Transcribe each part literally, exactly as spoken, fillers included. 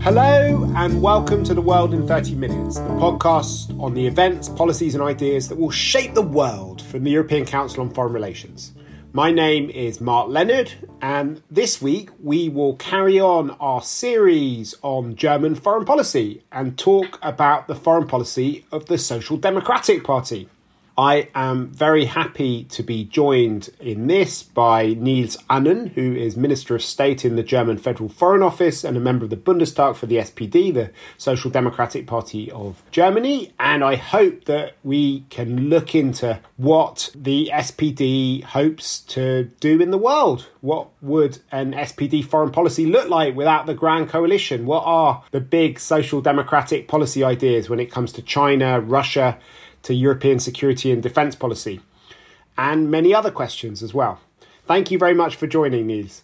Hello and welcome to The World in thirty minutes, the podcast on the events, policies and ideas that will shape the world from the European Council on Foreign Relations. My name is Mark Leonard, and this week we will carry on our series on German foreign policy and talk about the foreign policy of the Social Democratic Party. I am very happy to be joined in this by Niels Annen, who is Minister of State in the German Federal Foreign Office and a member of the Bundestag for the S P D, the Social Democratic Party of Germany. And I hope that we can look into what the S P D hopes to do in the world. What would an S P D foreign policy look like without the Grand Coalition? What are the big social democratic policy ideas when it comes to China, Russia, to European security and defence policy, and many other questions as well. Thank you very much for joining, Niels.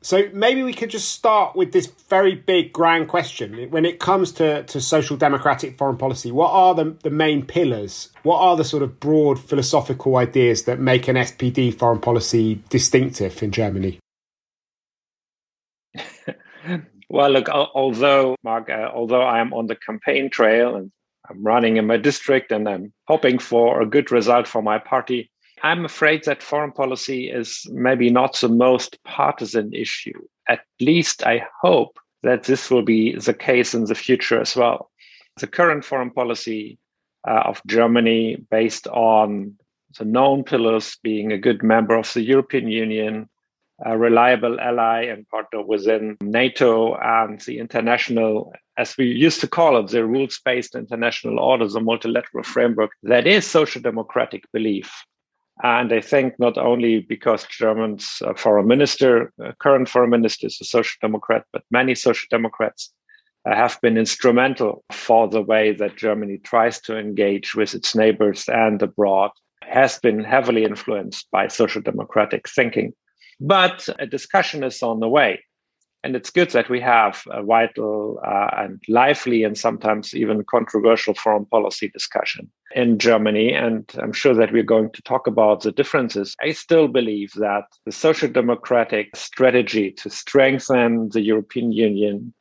So maybe we could just start with this very big grand question. When it comes to, to social democratic foreign policy, what are the, the main pillars? What are the sort of broad philosophical ideas that make an S P D foreign policy distinctive in Germany? Well, look, although, Mark, uh, although I am on the campaign trail and I'm running in my district and I'm hoping for a good result for my party, I'm afraid that foreign policy is maybe not the most partisan issue. At least I hope that this will be the case in the future as well. The current foreign policy uh, of Germany, based on the known pillars, being a good member of the European Union, a reliable ally and partner within NATO and the international, as we used to call it, the rules-based international order, the multilateral framework, that is social democratic belief. And I think not only because Germany's uh, foreign minister, uh, current foreign minister is a social democrat, but many social democrats uh, have been instrumental for the way that Germany tries to engage with its neighbors and abroad, has been heavily influenced by social democratic thinking. But a discussion is on the way. And it's good that we have a vital uh, and lively and sometimes even controversial foreign policy discussion in Germany. And I'm sure that we're going to talk about the differences. I still believe that the social democratic strategy to strengthen the European Union,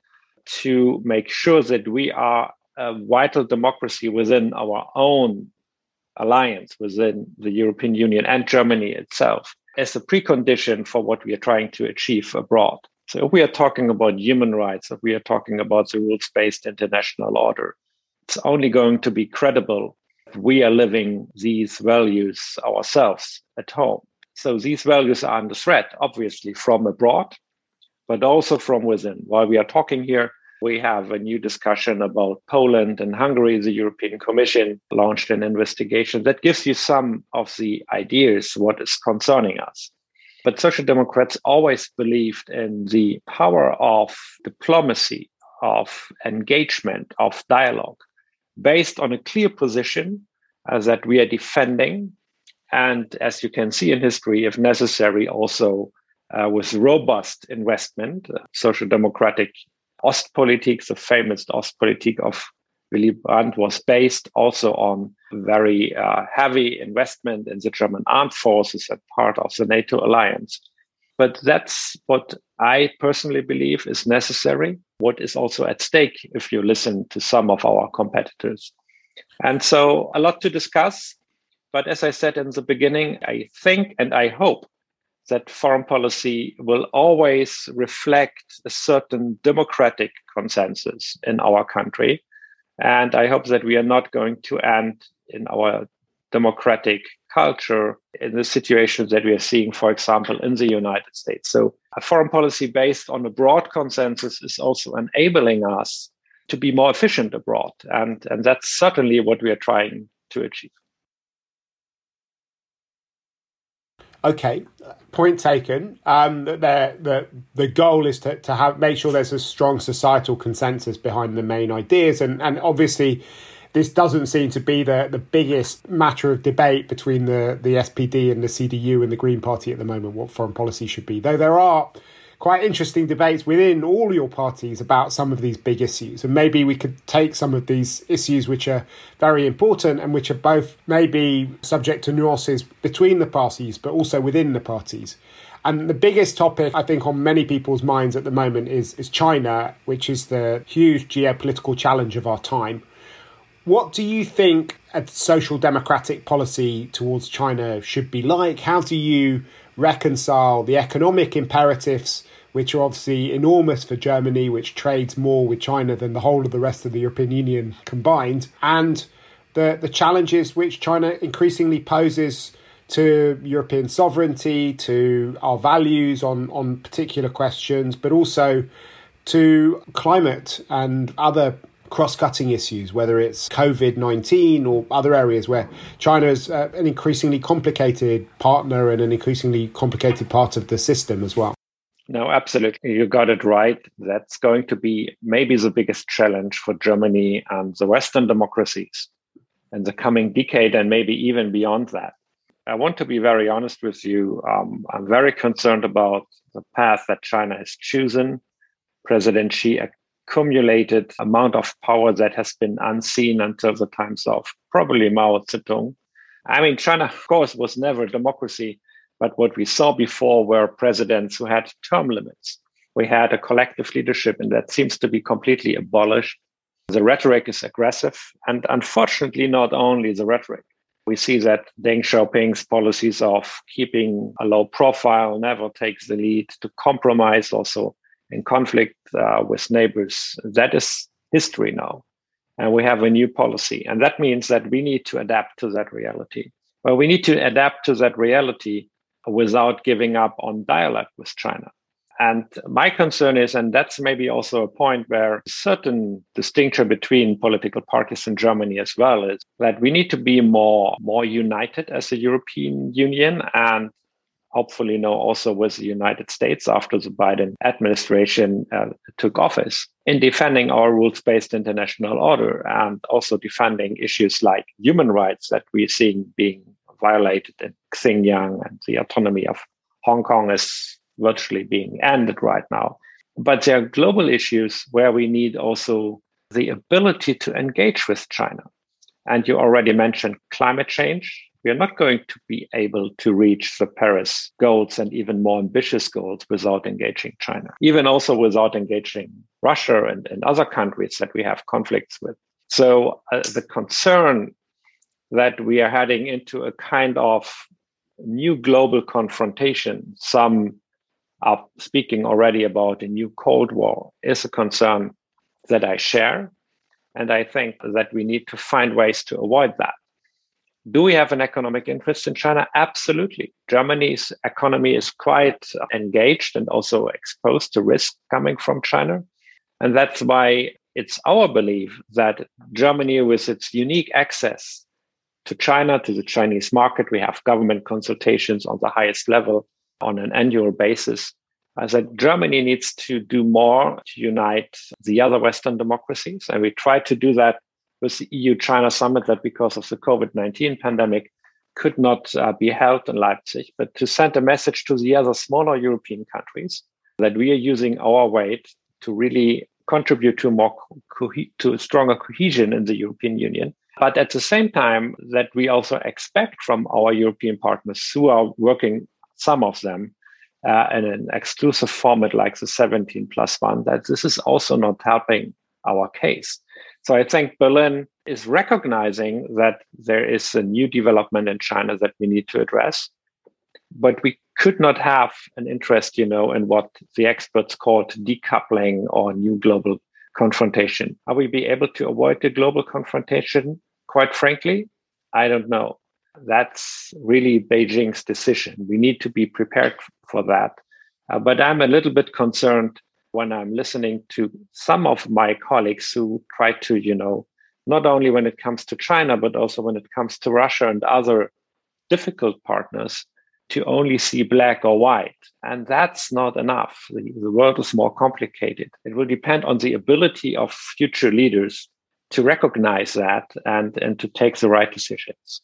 to make sure that we are a vital democracy within our own alliance, within the European Union and Germany itself, as a precondition for what we are trying to achieve abroad. So if we are talking about human rights, if we are talking about the rules-based international order, it's only going to be credible if we are living these values ourselves at home. So these values are under threat, obviously, from abroad, but also from within. While we are talking here, we have a new discussion about Poland and Hungary. The European Commission launched an investigation that gives you some of the ideas what is concerning us. But social democrats always believed in the power of diplomacy, of engagement, of dialogue, based on a clear position uh, that we are defending. And as you can see in history, if necessary, also uh, with robust investment, uh, social democratic Ostpolitik, the famous Ostpolitik of Willy Brandt, was based also on very uh, heavy investment in the German armed forces and part of the NATO alliance. But that's what I personally believe is necessary, what is also at stake if you listen to some of our competitors. And so a lot to discuss. But as I said in the beginning, I think and I hope that foreign policy will always reflect a certain democratic consensus in our country. And I hope that we are not going to end in our democratic culture in the situation that we are seeing, for example, in the United States. So a foreign policy based on a broad consensus is also enabling us to be more efficient abroad. And, and that's certainly what we are trying to achieve. Okay, point taken. Um, that the the goal is to, to have make sure there's a strong societal consensus behind the main ideas, and and obviously, this doesn't seem to be the the biggest matter of debate between the the S P D and the C D U and the Green Party at the moment. What foreign policy should be, though, there are quite interesting debates within all your parties about some of these big issues. And maybe we could take some of these issues which are very important and which are both maybe subject to nuances between the parties, but also within the parties. And the biggest topic, I think, on many people's minds at the moment is, is China, which is the huge geopolitical challenge of our time. What do you think a social democratic policy towards China should be like? How do you reconcile the economic imperatives, which are obviously enormous for Germany, which trades more with China than the whole of the rest of the European Union combined, and the, the challenges which China increasingly poses to European sovereignty, to our values on, on particular questions, but also to climate and other cross-cutting issues, whether it's COVID nineteen or other areas where China is uh, an increasingly complicated partner and an increasingly complicated part of the system as well? No, absolutely. You got it right. That's going to be maybe the biggest challenge for Germany and the Western democracies in the coming decade and maybe even beyond that. I want to be very honest with you. Um, I'm very concerned about the path that China has chosen. President Xi accumulated amount of power that has been unseen until the times of probably Mao Zedong. I mean, China, of course, was never a democracy. But what we saw before were presidents who had term limits. We had a collective leadership, and that seems to be completely abolished. The rhetoric is aggressive, and unfortunately, not only the rhetoric. We see that Deng Xiaoping's policies of keeping a low profile, never takes the lead, to compromise also in conflict uh, with neighbors. That is history now, and we have a new policy. And that means that we need to adapt to that reality. Well, we need to adapt to that reality without giving up on dialogue with China. And my concern is, and that's maybe also a point where certain distinction between political parties in Germany as well is that we need to be more, more united as a European Union and hopefully now also with the United States after the Biden administration uh, took office in defending our rules-based international order and also defending issues like human rights that we're seeing being violated in Xinjiang, and the autonomy of Hong Kong is virtually being ended right now. But there are global issues where we need also the ability to engage with China. And you already mentioned climate change. We are not going to be able to reach the Paris goals and even more ambitious goals without engaging China, even also without engaging Russia and, and other countries that we have conflicts with. So uh, the concern that we are heading into a kind of new global confrontation. Some are speaking already about a new Cold War is a concern that I share. And I think that we need to find ways to avoid that. Do we have an economic interest in China? Absolutely. Germany's economy is quite engaged and also exposed to risk coming from China. And that's why it's our belief that Germany, with its unique access to China, to the Chinese market. We have government consultations on the highest level on an annual basis. As that Germany needs to do more to unite the other Western democracies. And we try to do that with the E U-China summit that because of the COVID nineteen pandemic could not uh, be held in Leipzig, but to send a message to the other smaller European countries that we are using our weight to really contribute to, more co- to stronger cohesion in the European Union. But at the same time, that we also expect from our European partners who are working, some of them, uh, in an exclusive format like the seventeen plus one, that this is also not helping our case. So I think Berlin is recognizing that there is a new development in China that we need to address. But we could not have an interest, you know, in what the experts called decoupling or new global confrontation. Are we be able to avoid the global confrontation? Quite frankly, I don't know. That's really Beijing's decision. We need to be prepared for that. Uh, but I'm a little bit concerned when I'm listening to some of my colleagues who try to, you know, not only when it comes to China, but also when it comes to Russia and other difficult partners, to only see black or white. And that's not enough. The, the world is more complicated. It will depend on the ability of future leaders to recognize that and, and to take the right decisions.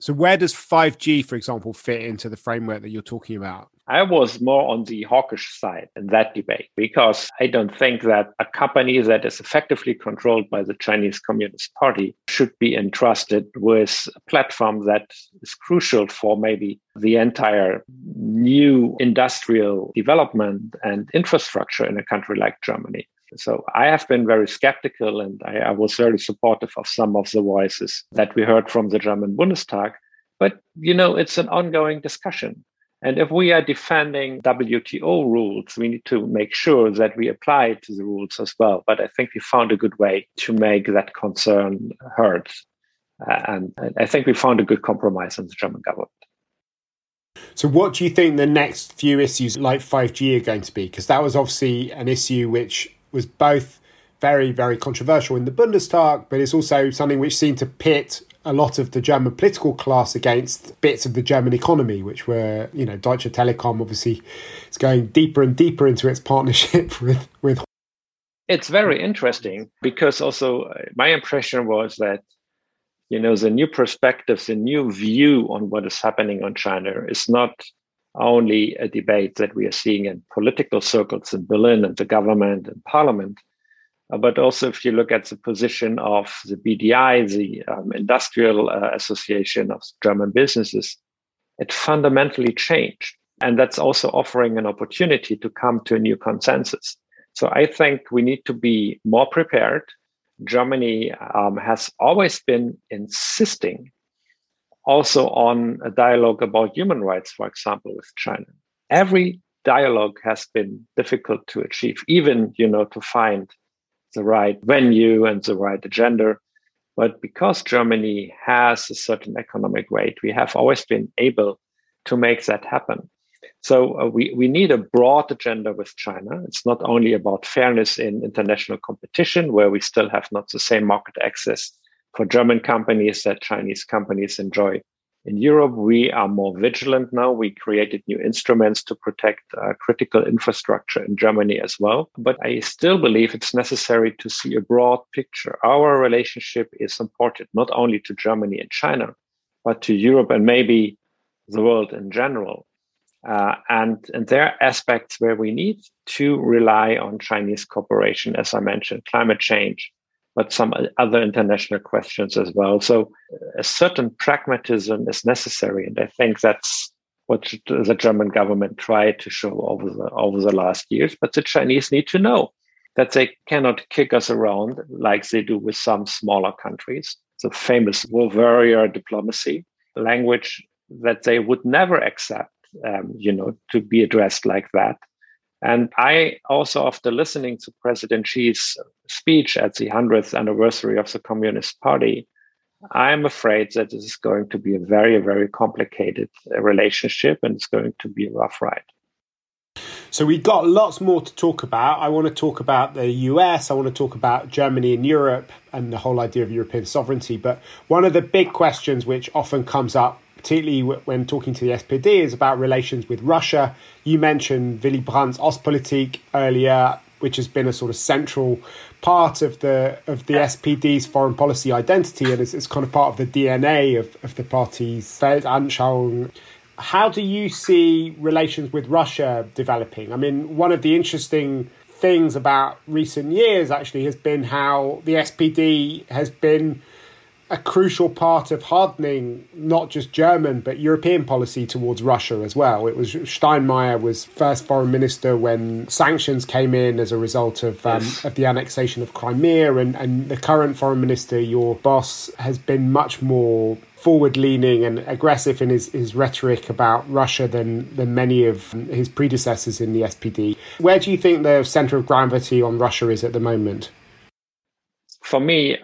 So where does five G, for example, fit into the framework that you're talking about? I was more on the hawkish side in that debate, because I don't think that a company that is effectively controlled by the Chinese Communist Party should be entrusted with a platform that is crucial for maybe the entire new industrial development and infrastructure in a country like Germany. So I have been very skeptical, and I, I was very supportive of some of the voices that we heard from the German Bundestag. But, you know, it's an ongoing discussion. And if we are defending W T O rules, we need to make sure that we apply to the rules as well. But I think we found a good way to make that concern heard. Uh, and I think we found a good compromise in the German government. So what do you think the next few issues like five G are going to be? Because that was obviously an issue which was both very, very controversial in the Bundestag, but it's also something which seemed to pit a lot of the German political class against bits of the German economy, which were, you know, Deutsche Telekom obviously is going deeper and deeper into its partnership with, with. It's very interesting, because also my impression was that, you know, the new perspectives, the new view on what is happening on China is not only a debate that we are seeing in political circles in Berlin and the government and parliament, but also if you look at the position of the B D I, the um, Industrial uh, Association of German Businesses, it fundamentally changed. And that's also offering an opportunity to come to a new consensus. So I think we need to be more prepared. Germany um, has always been insisting also on a dialogue about human rights, for example, with China. Every dialogue has been difficult to achieve, even, you know, to find the right venue and the right agenda. But because Germany has a certain economic weight, we have always been able to make that happen. So uh, we, we need a broad agenda with China. It's not only about fairness in international competition, where we still have not the same market access for German companies that Chinese companies enjoy. In Europe, we are more vigilant now. We created new instruments to protect uh, critical infrastructure in Germany as well. But I still believe it's necessary to see a broad picture. Our relationship is important, not only to Germany and China, but to Europe and maybe the world in general. Uh, and, and there are aspects where we need to rely on Chinese cooperation, as I mentioned, climate change, but some other international questions as well. So a certain pragmatism is necessary. And I think that's what the German government tried to show over the, over the last years. But the Chinese need to know that they cannot kick us around like they do with some smaller countries. The famous Wolf Warrior diplomacy, language that they would never accept, um, you know, to be addressed like that. And I also, after listening to President Xi's speech at the one hundredth anniversary of the Communist Party, I'm afraid that this is going to be a very, very complicated relationship, and it's going to be a rough ride. So we've got lots more to talk about. I want to talk about the U S. I want to talk about Germany and Europe and the whole idea of European sovereignty. But one of the big questions which often comes up, particularly when talking to the S P D, is about relations with Russia. You mentioned Willy Brandt's Ostpolitik earlier, which has been a sort of central part of the of the S P D's foreign policy identity, and it's, it's kind of part of the D N A of, of the party's Weltanschauung. How do you see relations with Russia developing? I mean, one of the interesting things about recent years actually has been how the S P D has been a crucial part of hardening not just German but European policy towards Russia as well. It was Steinmeier was first foreign minister when sanctions came in as a result of um, yes. of the annexation of Crimea, and, and the current foreign minister, your boss, has been much more forward-leaning and aggressive in his, his rhetoric about Russia than, than many of his predecessors in the S P D. Where do you think the centre of gravity on Russia is at the moment? For me,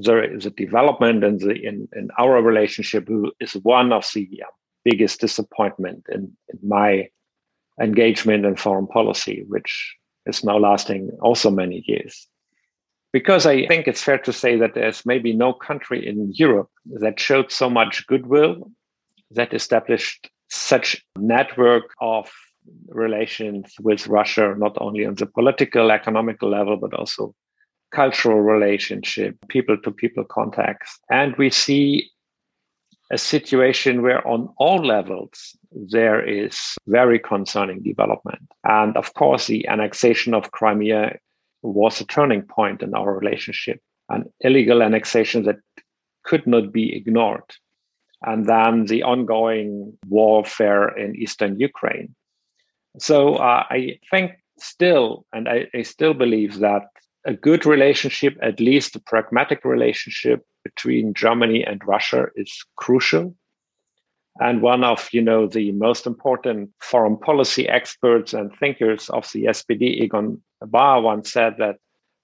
The, the development in, the, in, in our relationship is one of the biggest disappointment in, in my engagement in foreign policy, which is now lasting also many years. Because I think it's fair to say that there's maybe no country in Europe that showed so much goodwill, that established such a network of relations with Russia, not only on the political, economical level, but also cultural relationship, people-to-people contacts. And we see a situation where on all levels there is very concerning development. And of course, the annexation of Crimea was a turning point in our relationship, an illegal annexation that could not be ignored. And then the ongoing warfare in eastern Ukraine. So uh, I think still, and I, I still believe that a good relationship, at least a pragmatic relationship between Germany and Russia is crucial. And one of, you know, the most important foreign policy experts and thinkers of the S P D, Egon Bahr, once said that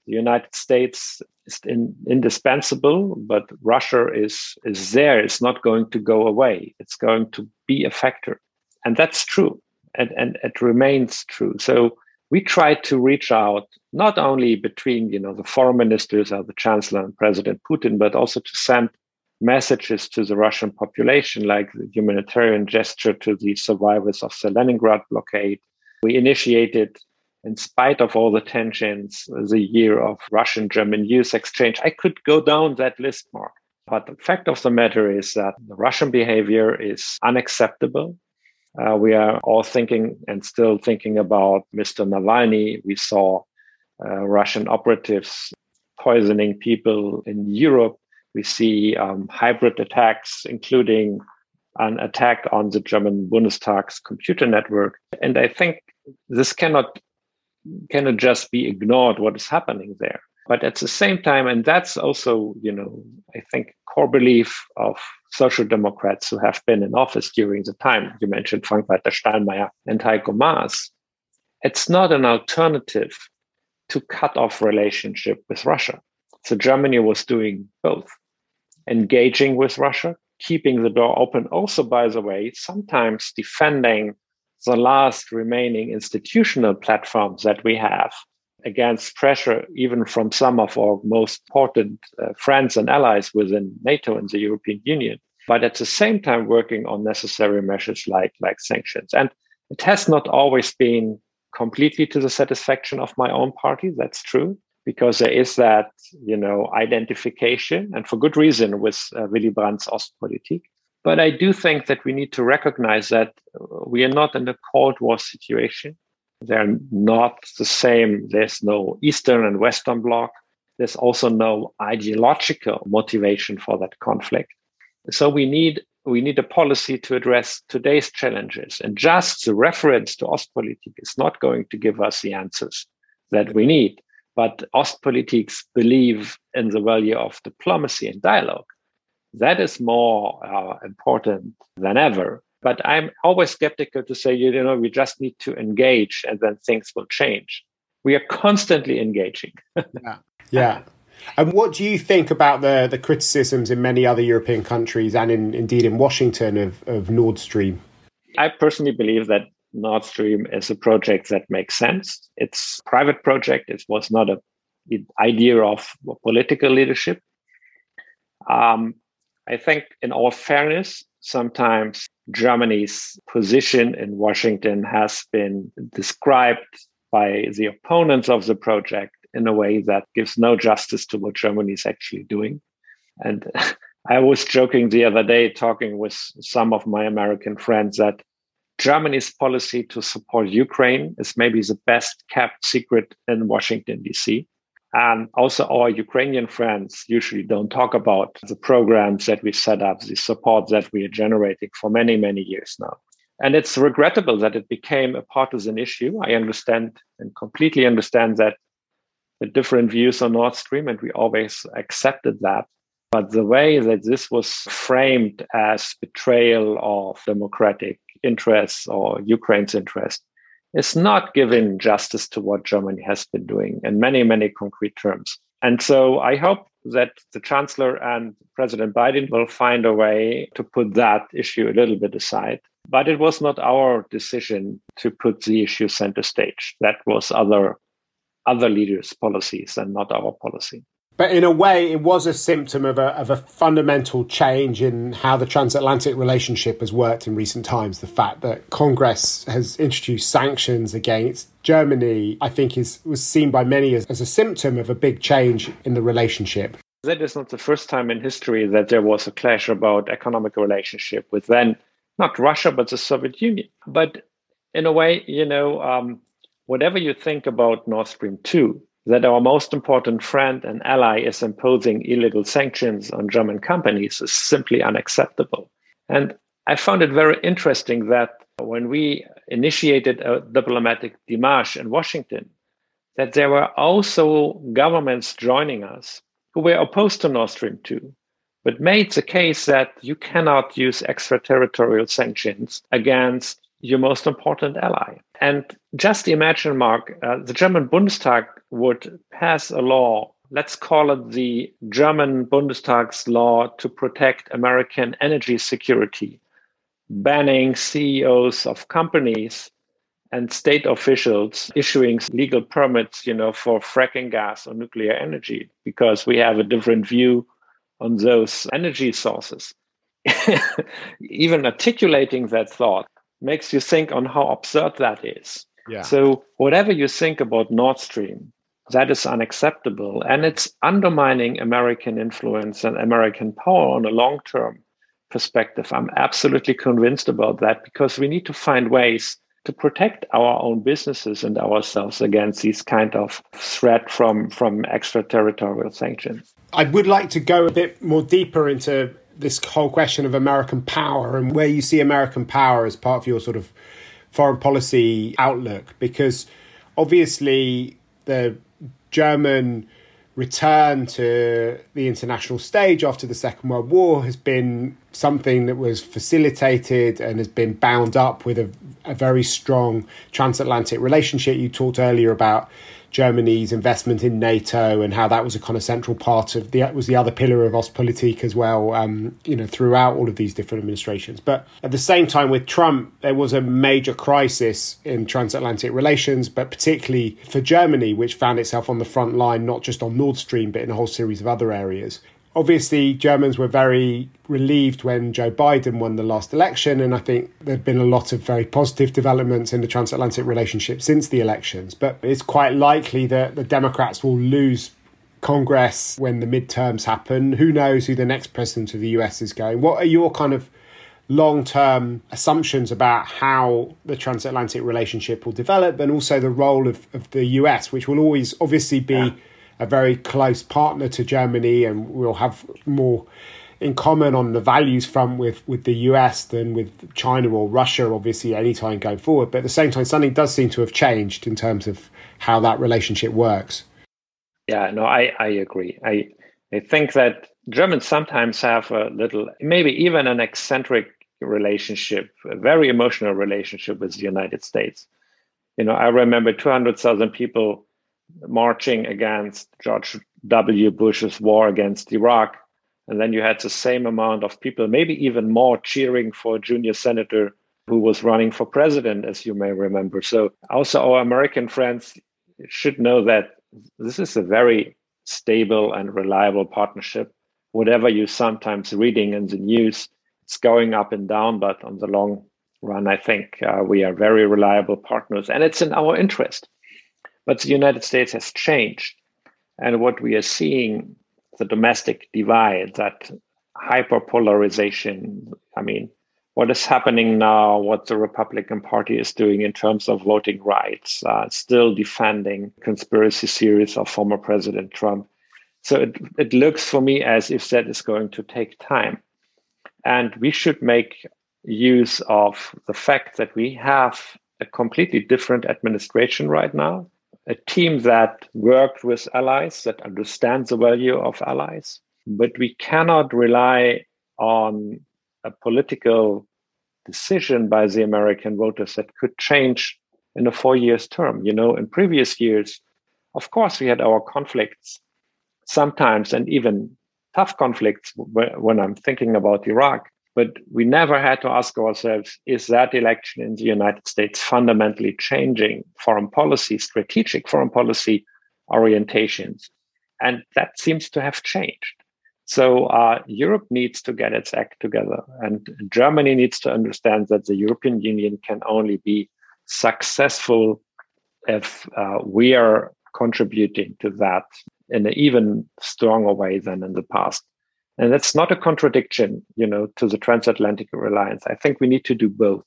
the United States is in, indispensable, but Russia is, is there. It's not going to go away. It's going to be a factor. And that's true. And, and it remains true. So we try to reach out not only between, you know, the foreign ministers or the chancellor and President Putin, but also to send messages to the Russian population, like the humanitarian gesture to the survivors of the Leningrad blockade. We initiated, in spite of all the tensions, the year of Russian-German youth exchange. I could go down that list, Mark. But the fact of the matter is that the Russian behavior is unacceptable. Uh, we are all thinking and still thinking about Mister Navalny. We saw uh, Russian operatives poisoning people in Europe. We see um, hybrid attacks, including an attack on the German Bundestag's computer network. And I think this cannot cannot just be ignored, what is happening there. But at the same time, and that's also, you know, I think, core belief of social democrats who have been in office during the time. You mentioned Frank-Walter Steinmeier and Heiko Maas. It's not an alternative to cut off relationship with Russia. So Germany was doing both, engaging with Russia, keeping the door open. Also, by the way, sometimes defending the last remaining institutional platforms that we have against pressure, even from some of our most important uh, friends and allies within NATO and the European Union, but at the same time working on necessary measures like, like sanctions. And it has not always been completely to the satisfaction of my own party, that's true, because there is that, you know, identification, and for good reason, with uh, Willy Brandt's Ostpolitik. But I do think that we need to recognize that we are not in a Cold War situation. They're not the same. There's no Eastern and Western bloc. There's also no ideological motivation for that conflict. So we need we need a policy to address today's challenges. And just the reference to Ostpolitik is not going to give us the answers that we need. But Ostpolitiks believe in the value of diplomacy and dialogue. That is more uh, important than ever. But I'm always skeptical to say, you know, we just need to engage and then things will change. We are constantly engaging. yeah. yeah. And what do you think about the, the criticisms in many other European countries and in, indeed in Washington of, of Nord Stream? I personally believe that Nord Stream is a project that makes sense. It's a private project. It was not an idea of political leadership. Um, I think, in all fairness, sometimes Germany's position in Washington has been described by the opponents of the project in a way that gives no justice to what Germany is actually doing. And I was joking the other day, talking with some of my American friends, that Germany's policy to support Ukraine is maybe the best kept secret in Washington, D C. And also our Ukrainian friends usually don't talk about the programs that we've set up, the support that we are generating for many, many years now. And it's regrettable that it became a partisan issue. I understand and completely understand that the different views on Nord Stream, and we always accepted that. But the way that this was framed as betrayal of democratic interests or Ukraine's interests, it's not giving justice to what Germany has been doing in many, many concrete terms. And so I hope that the Chancellor and President Biden will find a way to put that issue a little bit aside. But it was not our decision to put the issue center stage. That was other, other leaders' policies and not our policy. But in a way, it was a symptom of a, of a fundamental change in how the transatlantic relationship has worked in recent times. The fact that Congress has introduced sanctions against Germany, I think, is was seen by many as, as a symptom of a big change in the relationship. that is not the first time in history that there was a clash about economic relationship with then, not Russia, but the Soviet Union. But in a way, you know, um, whatever you think about Nord Stream two, that our most important friend and ally is imposing illegal sanctions on German companies is simply unacceptable. And I found it very interesting that when we initiated a diplomatic démarche in Washington, that there were also governments joining us who were opposed to Nord Stream two, but made the case that you cannot use extraterritorial sanctions against your most important ally. And just imagine, Mark, uh, the German Bundestag would pass a law, let's call it the German Bundestag's law to protect American energy security, banning C E Os of companies and state officials issuing legal permits, you know, for fracking gas or nuclear energy, because we have a different view on those energy sources. Even articulating that thought makes you think on how absurd that is. Yeah. So whatever you think about Nord Stream, that is unacceptable. And it's undermining American influence and American power on a long-term perspective. I'm absolutely convinced about that, because we need to find ways to protect our own businesses and ourselves against these kind of threat from, from extraterritorial sanctions. I would like to go a bit more deeper into this whole question of American power and where you see American power as part of your sort of foreign policy outlook, because obviously the German return to the international stage after the Second World War has been something that was facilitated and has been bound up with a, a very strong transatlantic relationship. You talked earlier about Germany's investment in NATO and how that was a kind of central part of the, was the other pillar of Ostpolitik as well, um, you know, throughout all of these different administrations. But at the same time with Trump, there was a major crisis in transatlantic relations, but particularly for Germany, which found itself on the front line, not just on Nord Stream, but in a whole series of other areas. Obviously, Germans were very relieved when Joe Biden won the last election, and I think there've been a lot of very positive developments in the transatlantic relationship since the elections. But it's quite likely that the Democrats will lose Congress when the midterms happen. Who knows who the next president of the U S is going? What are your kind of long-term assumptions about how the transatlantic relationship will develop, and also the role of, of the U S, which will always obviously be... Yeah. a very close partner to Germany, and we'll have more in common on the values front with, with the U S than with China or Russia, obviously, any time going forward. But at the same time, something does seem to have changed in terms of how that relationship works. Yeah, no, I, I agree. I, I think that Germans sometimes have a little, maybe even an eccentric relationship, a very emotional relationship with the United States. You know, I remember two hundred thousand people marching against George W. Bush's war against Iraq. And then you had the same amount of people, maybe even more, cheering for a junior senator who was running for president, as you may remember. So also our American friends should know that this is a very stable and reliable partnership. Whatever you sometimes reading in the news, it's going up and down, but on the long run, I think uh, we are very reliable partners, and it's in our interest. But the United States has changed. And what we are seeing, the domestic divide, that hyperpolarization, I mean, what is happening now, what the Republican Party is doing in terms of voting rights, uh, still defending conspiracy theories of former President Trump. So it, it looks for me as if that is going to take time. And we should make use of the fact that we have a completely different administration right now, a team that worked with allies, that understands the value of allies. But we cannot rely on a political decision by the American voters that could change in a four years term. You know, in previous years, of course, we had our conflicts sometimes, and even tough conflicts when I'm thinking about Iraq. But we never had to ask ourselves, is that election in the United States fundamentally changing foreign policy, strategic foreign policy orientations? And that seems to have changed. So uh, Europe needs to get its act together. And Germany needs to understand that the European Union can only be successful if uh, we are contributing to that in an even stronger way than in the past. And that's not a contradiction, you know, to the transatlantic alliance. I think we need to do both.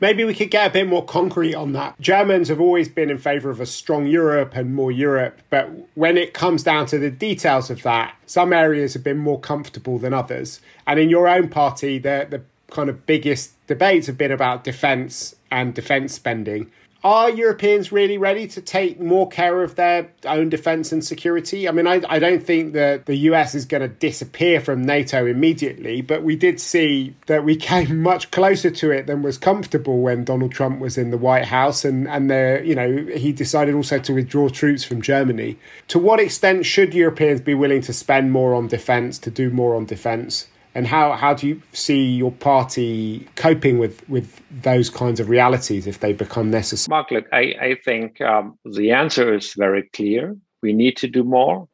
Maybe we could get a bit more concrete on that. Germans have always been in favour of a strong Europe and more Europe, but when it comes down to the details of that, some areas have been more comfortable than others. And in your own party, the, the kind of biggest debates have been about defence and defence spending. Are Europeans really ready to take more care of their own defence and security? I mean, I, I don't think that the U S is going to disappear from NATO immediately, but we did see that we came much closer to it than was comfortable when Donald Trump was in the White House, and, and the, you know, he decided also to withdraw troops from Germany. To what extent should Europeans be willing to spend more on defence, to do more on defence? And how, how do you see your party coping with, with those kinds of realities if they become necessary? Mark, look, I, I think um, the answer is very clear. We need to do more,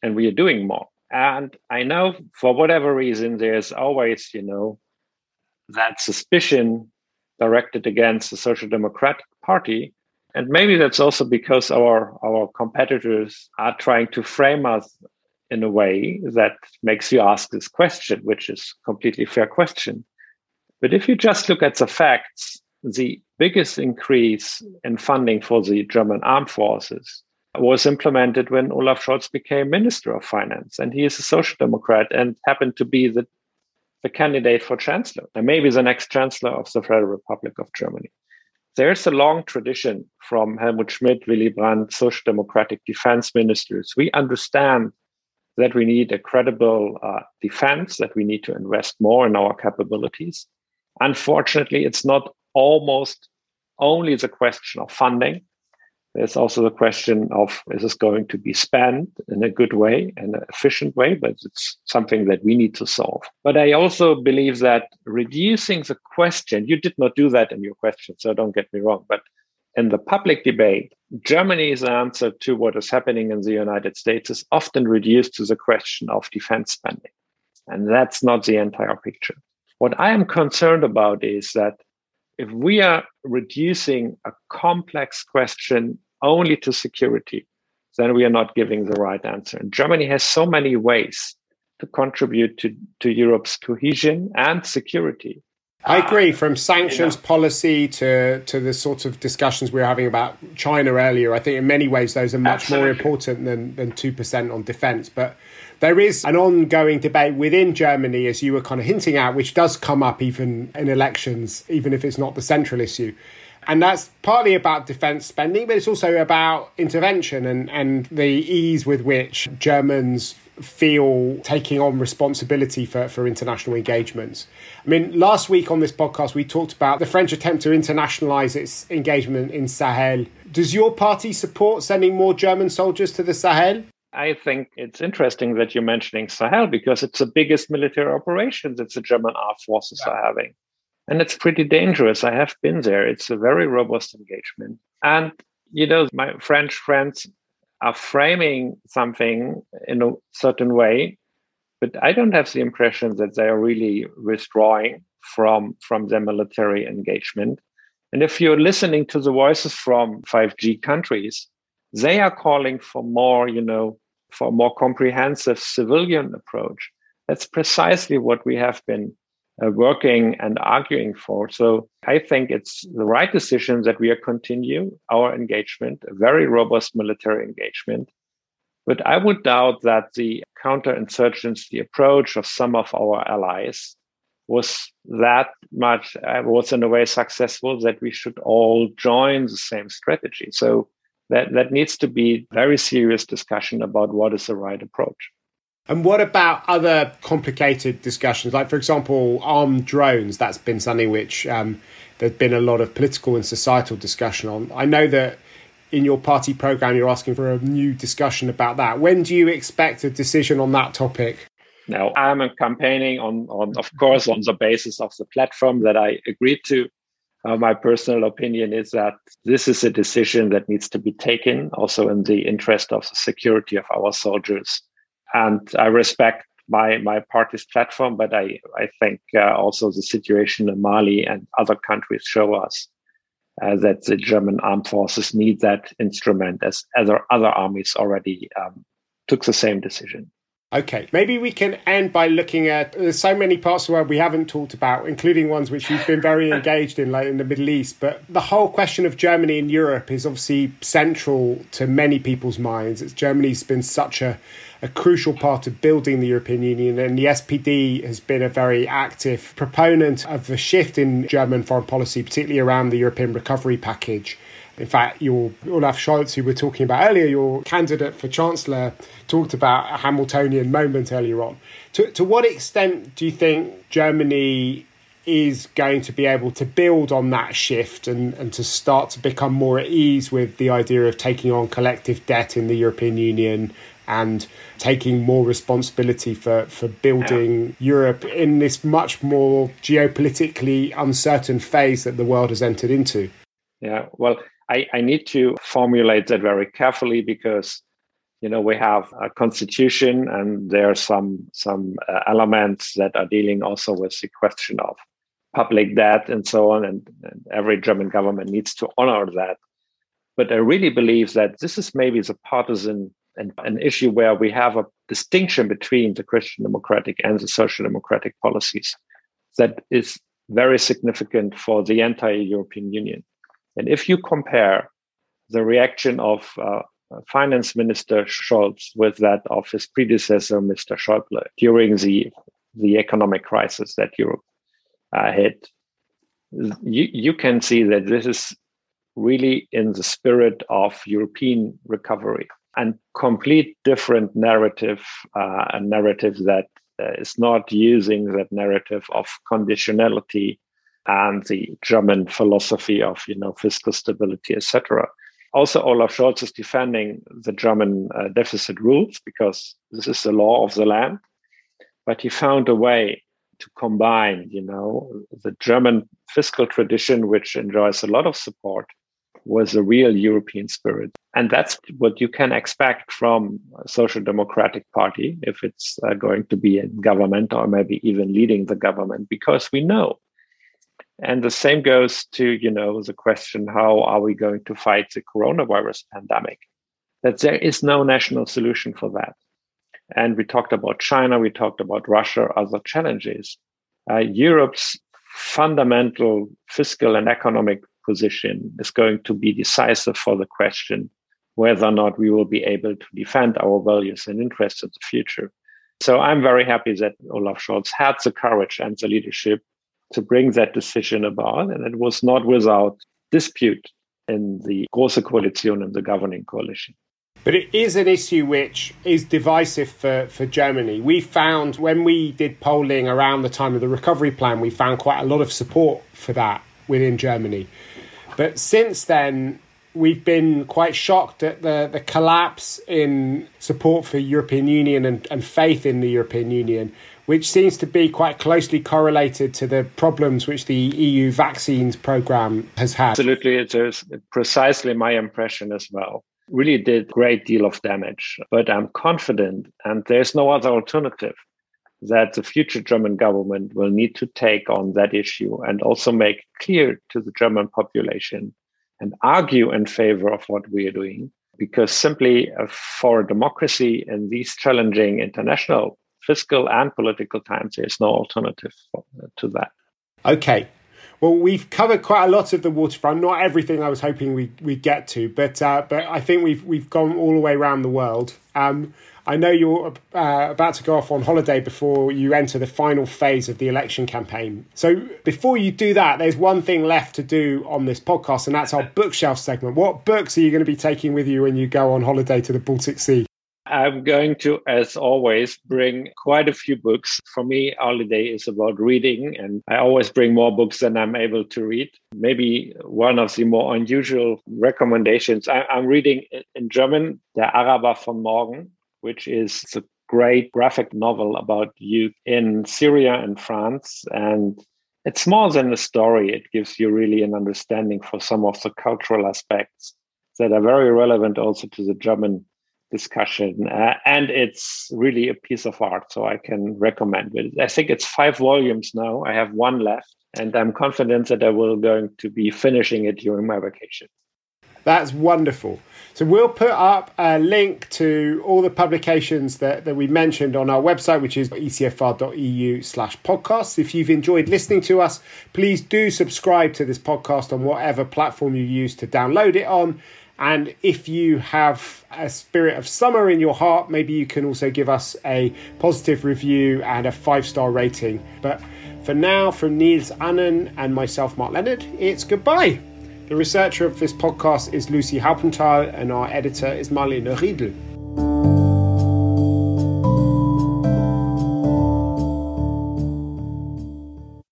and we are doing more. And I know for whatever reason, there's always, you know, that suspicion directed against the Social Democratic Party. And maybe that's also because our, our competitors are trying to frame us in a way that makes you ask this question, which is a completely fair question. But if you just look at the facts, the biggest increase in funding for the German armed forces was implemented when Olaf Scholz became Minister of Finance. And he is a Social Democrat and happened to be the, the candidate for Chancellor, and maybe the next Chancellor of the Federal Republic of Germany. There's a long tradition from Helmut Schmidt, Willy Brandt, Social Democratic defense ministers. We understand that we need a credible uh, defense, that we need to invest more in our capabilities. Unfortunately, it's not almost only the question of funding. There's also the question of, is this going to be spent in a good way, in an efficient way? But it's something that we need to solve. But I also believe that reducing the question, you did not do that in your question, so don't get me wrong, but in the public debate, Germany's answer to what is happening in the United States is often reduced to the question of defense spending. And that's not the entire picture. What I am concerned about is that if we are reducing a complex question only to security, then we are not giving the right answer. And Germany has so many ways to contribute to, to Europe's cohesion and security. I agree, from sanctions yeah. policy to, to the sorts of discussions we were having about China earlier. I think in many ways those are much Absolutely. more important than, than two percent on defence. But there is an ongoing debate within Germany, as you were kind of hinting at, which does come up even in elections, even if it's not the central issue. And that's partly about defence spending, but it's also about intervention and, and the ease with which Germans feel taking on responsibility for, for international engagements. I mean, last week on this podcast, we talked about the French attempt to internationalise its engagement in Sahel. Does your party support sending more German soldiers to the Sahel? I think it's interesting that you're mentioning Sahel because it's the biggest military operation that the German armed forces yeah. are having. And it's pretty dangerous. I have been there. It's a very robust engagement. And, you know, my French friends are framing something in a certain way, but I don't have the impression that they are really withdrawing from, from their military engagement. And if you're listening to the voices from five G countries, they are calling for more, you know, for a more comprehensive civilian approach. That's precisely what we have been uh, working and arguing for. So I think it's the right decision that we are continue our engagement, a very robust military engagement. But I would doubt that the counterinsurgency approach of some of our allies was that much, uh, was in a way successful that we should all join the same strategy. So that, that needs to be very serious discussion about what is the right approach. And what about other complicated discussions? Like, for example, armed drones. That's been something which um, there's been a lot of political and societal discussion on. I know that in your party programme, you're asking for a new discussion about that. When do you expect a decision on that topic? Now, I'm campaigning on, on, of course, on the basis of the platform that I agreed to. Uh, my personal opinion is that this is a decision that needs to be taken, also in the interest of the security of our soldiers. And I respect my, my party's platform, but I, I think uh, also the situation in Mali and other countries show us uh, that the German armed forces need that instrument, as other, other armies already um, took the same decision. Okay, maybe we can end by looking at uh, so many parts of the world we haven't talked about, including ones which you've been very engaged in, like in the Middle East. But the whole question of Germany and Europe is obviously central to many people's minds. It's, Germany's been such a, a crucial part of building the European Union, and the S P D has been a very active proponent of the shift in German foreign policy, particularly around the European recovery package. In fact, your Olaf Scholz, who we were talking about earlier, your candidate for Chancellor, talked about a Hamiltonian moment earlier on. To, to what extent do you think Germany is going to be able to build on that shift and, and to start to become more at ease with the idea of taking on collective debt in the European Union and taking more responsibility for, for building Europe in this much more geopolitically uncertain phase that the world has entered into? Yeah, well, I, I need to formulate that very carefully because, you know, we have a constitution and there are some some uh, elements that are dealing also with the question of public debt and so on. And, and every German government needs to honor that. But I really believe that this is maybe the partisan and an issue where we have a distinction between the Christian democratic and the social democratic policies that is very significant for the entire European Union. And if you compare the reaction of uh, Finance Minister Scholz with that of his predecessor, Mister Schäuble, during the, the economic crisis that Europe uh, hit, you, you can see that this is really in the spirit of European recovery and complete different narrative, uh, a narrative that uh, is not using that narrative of conditionality and the German philosophy of, you know, fiscal stability, et cetera. Also, Olaf Scholz is defending the German uh, deficit rules because this is the law of the land. But he found a way to combine, you know, the German fiscal tradition, which enjoys a lot of support, with a real European spirit. And that's what you can expect from a social democratic party if it's uh, going to be in government or maybe even leading the government, because we know. And the same goes to, you know, the question, how are we going to fight the coronavirus pandemic? That there is no national solution for that. And we talked about China, we talked about Russia, other challenges. Uh, Europe's fundamental fiscal and economic position is going to be decisive for the question whether or not we will be able to defend our values and interests in the future. So I'm very happy that Olaf Scholz had the courage and the leadership to bring that decision about, and it was not without dispute in the Große Koalition and the governing coalition. But it is an issue which is divisive for, for Germany. We found when we did polling around the time of the recovery plan, we found quite a lot of support for that within Germany. But since then, we've been quite shocked at the, the collapse in support for European Union and, and faith in the European Union, which seems to be quite closely correlated to the problems which the E U vaccines program has had. Absolutely. It is precisely my impression as well. Really did a great deal of damage. But I'm confident, and there's no other alternative, that the future German government will need to take on that issue and also make clear to the German population and argue in favor of what we are doing. Because simply for democracy in these challenging international fiscal and political times, there's no alternative to that. Okay. Well, we've covered quite a lot of the waterfront, not everything I was hoping we, we'd get to, but uh, but I think we've we've gone all the way around the world. Um, I know you're uh, about to go off on holiday before you enter the final phase of the election campaign. So before you do that, there's one thing left to do on this podcast, and that's our bookshelf segment. What books are you going to be taking with you when you go on holiday to the Baltic Sea? I'm going to, as always, bring quite a few books. For me, holiday is about reading, and I always bring more books than I'm able to read. Maybe one of the more unusual recommendations, I, I'm reading in German, Der Araber von Morgen, which is a great graphic novel about youth in Syria and France. And it's more than a story. It gives you really an understanding for some of the cultural aspects that are very relevant also to the German discussion, uh, and it's really a piece of art, so I can recommend it. I think it's five volumes now. I have one left, and I'm confident that I will going to be finishing it during my vacation. That's wonderful. So we'll put up a link to all the publications that, that we mentioned on our website, which is e c f r dot e u slash podcasts. If you've enjoyed listening to us, please do subscribe to this podcast on whatever platform you use to download it on. And if you have a spirit of summer in your heart, maybe you can also give us a positive review and a five-star rating. But for now, from Niels Annen and myself, Mark Leonard, it's goodbye. The researcher of this podcast is Lucy Halpenthal, and our editor is Marlene Riedl.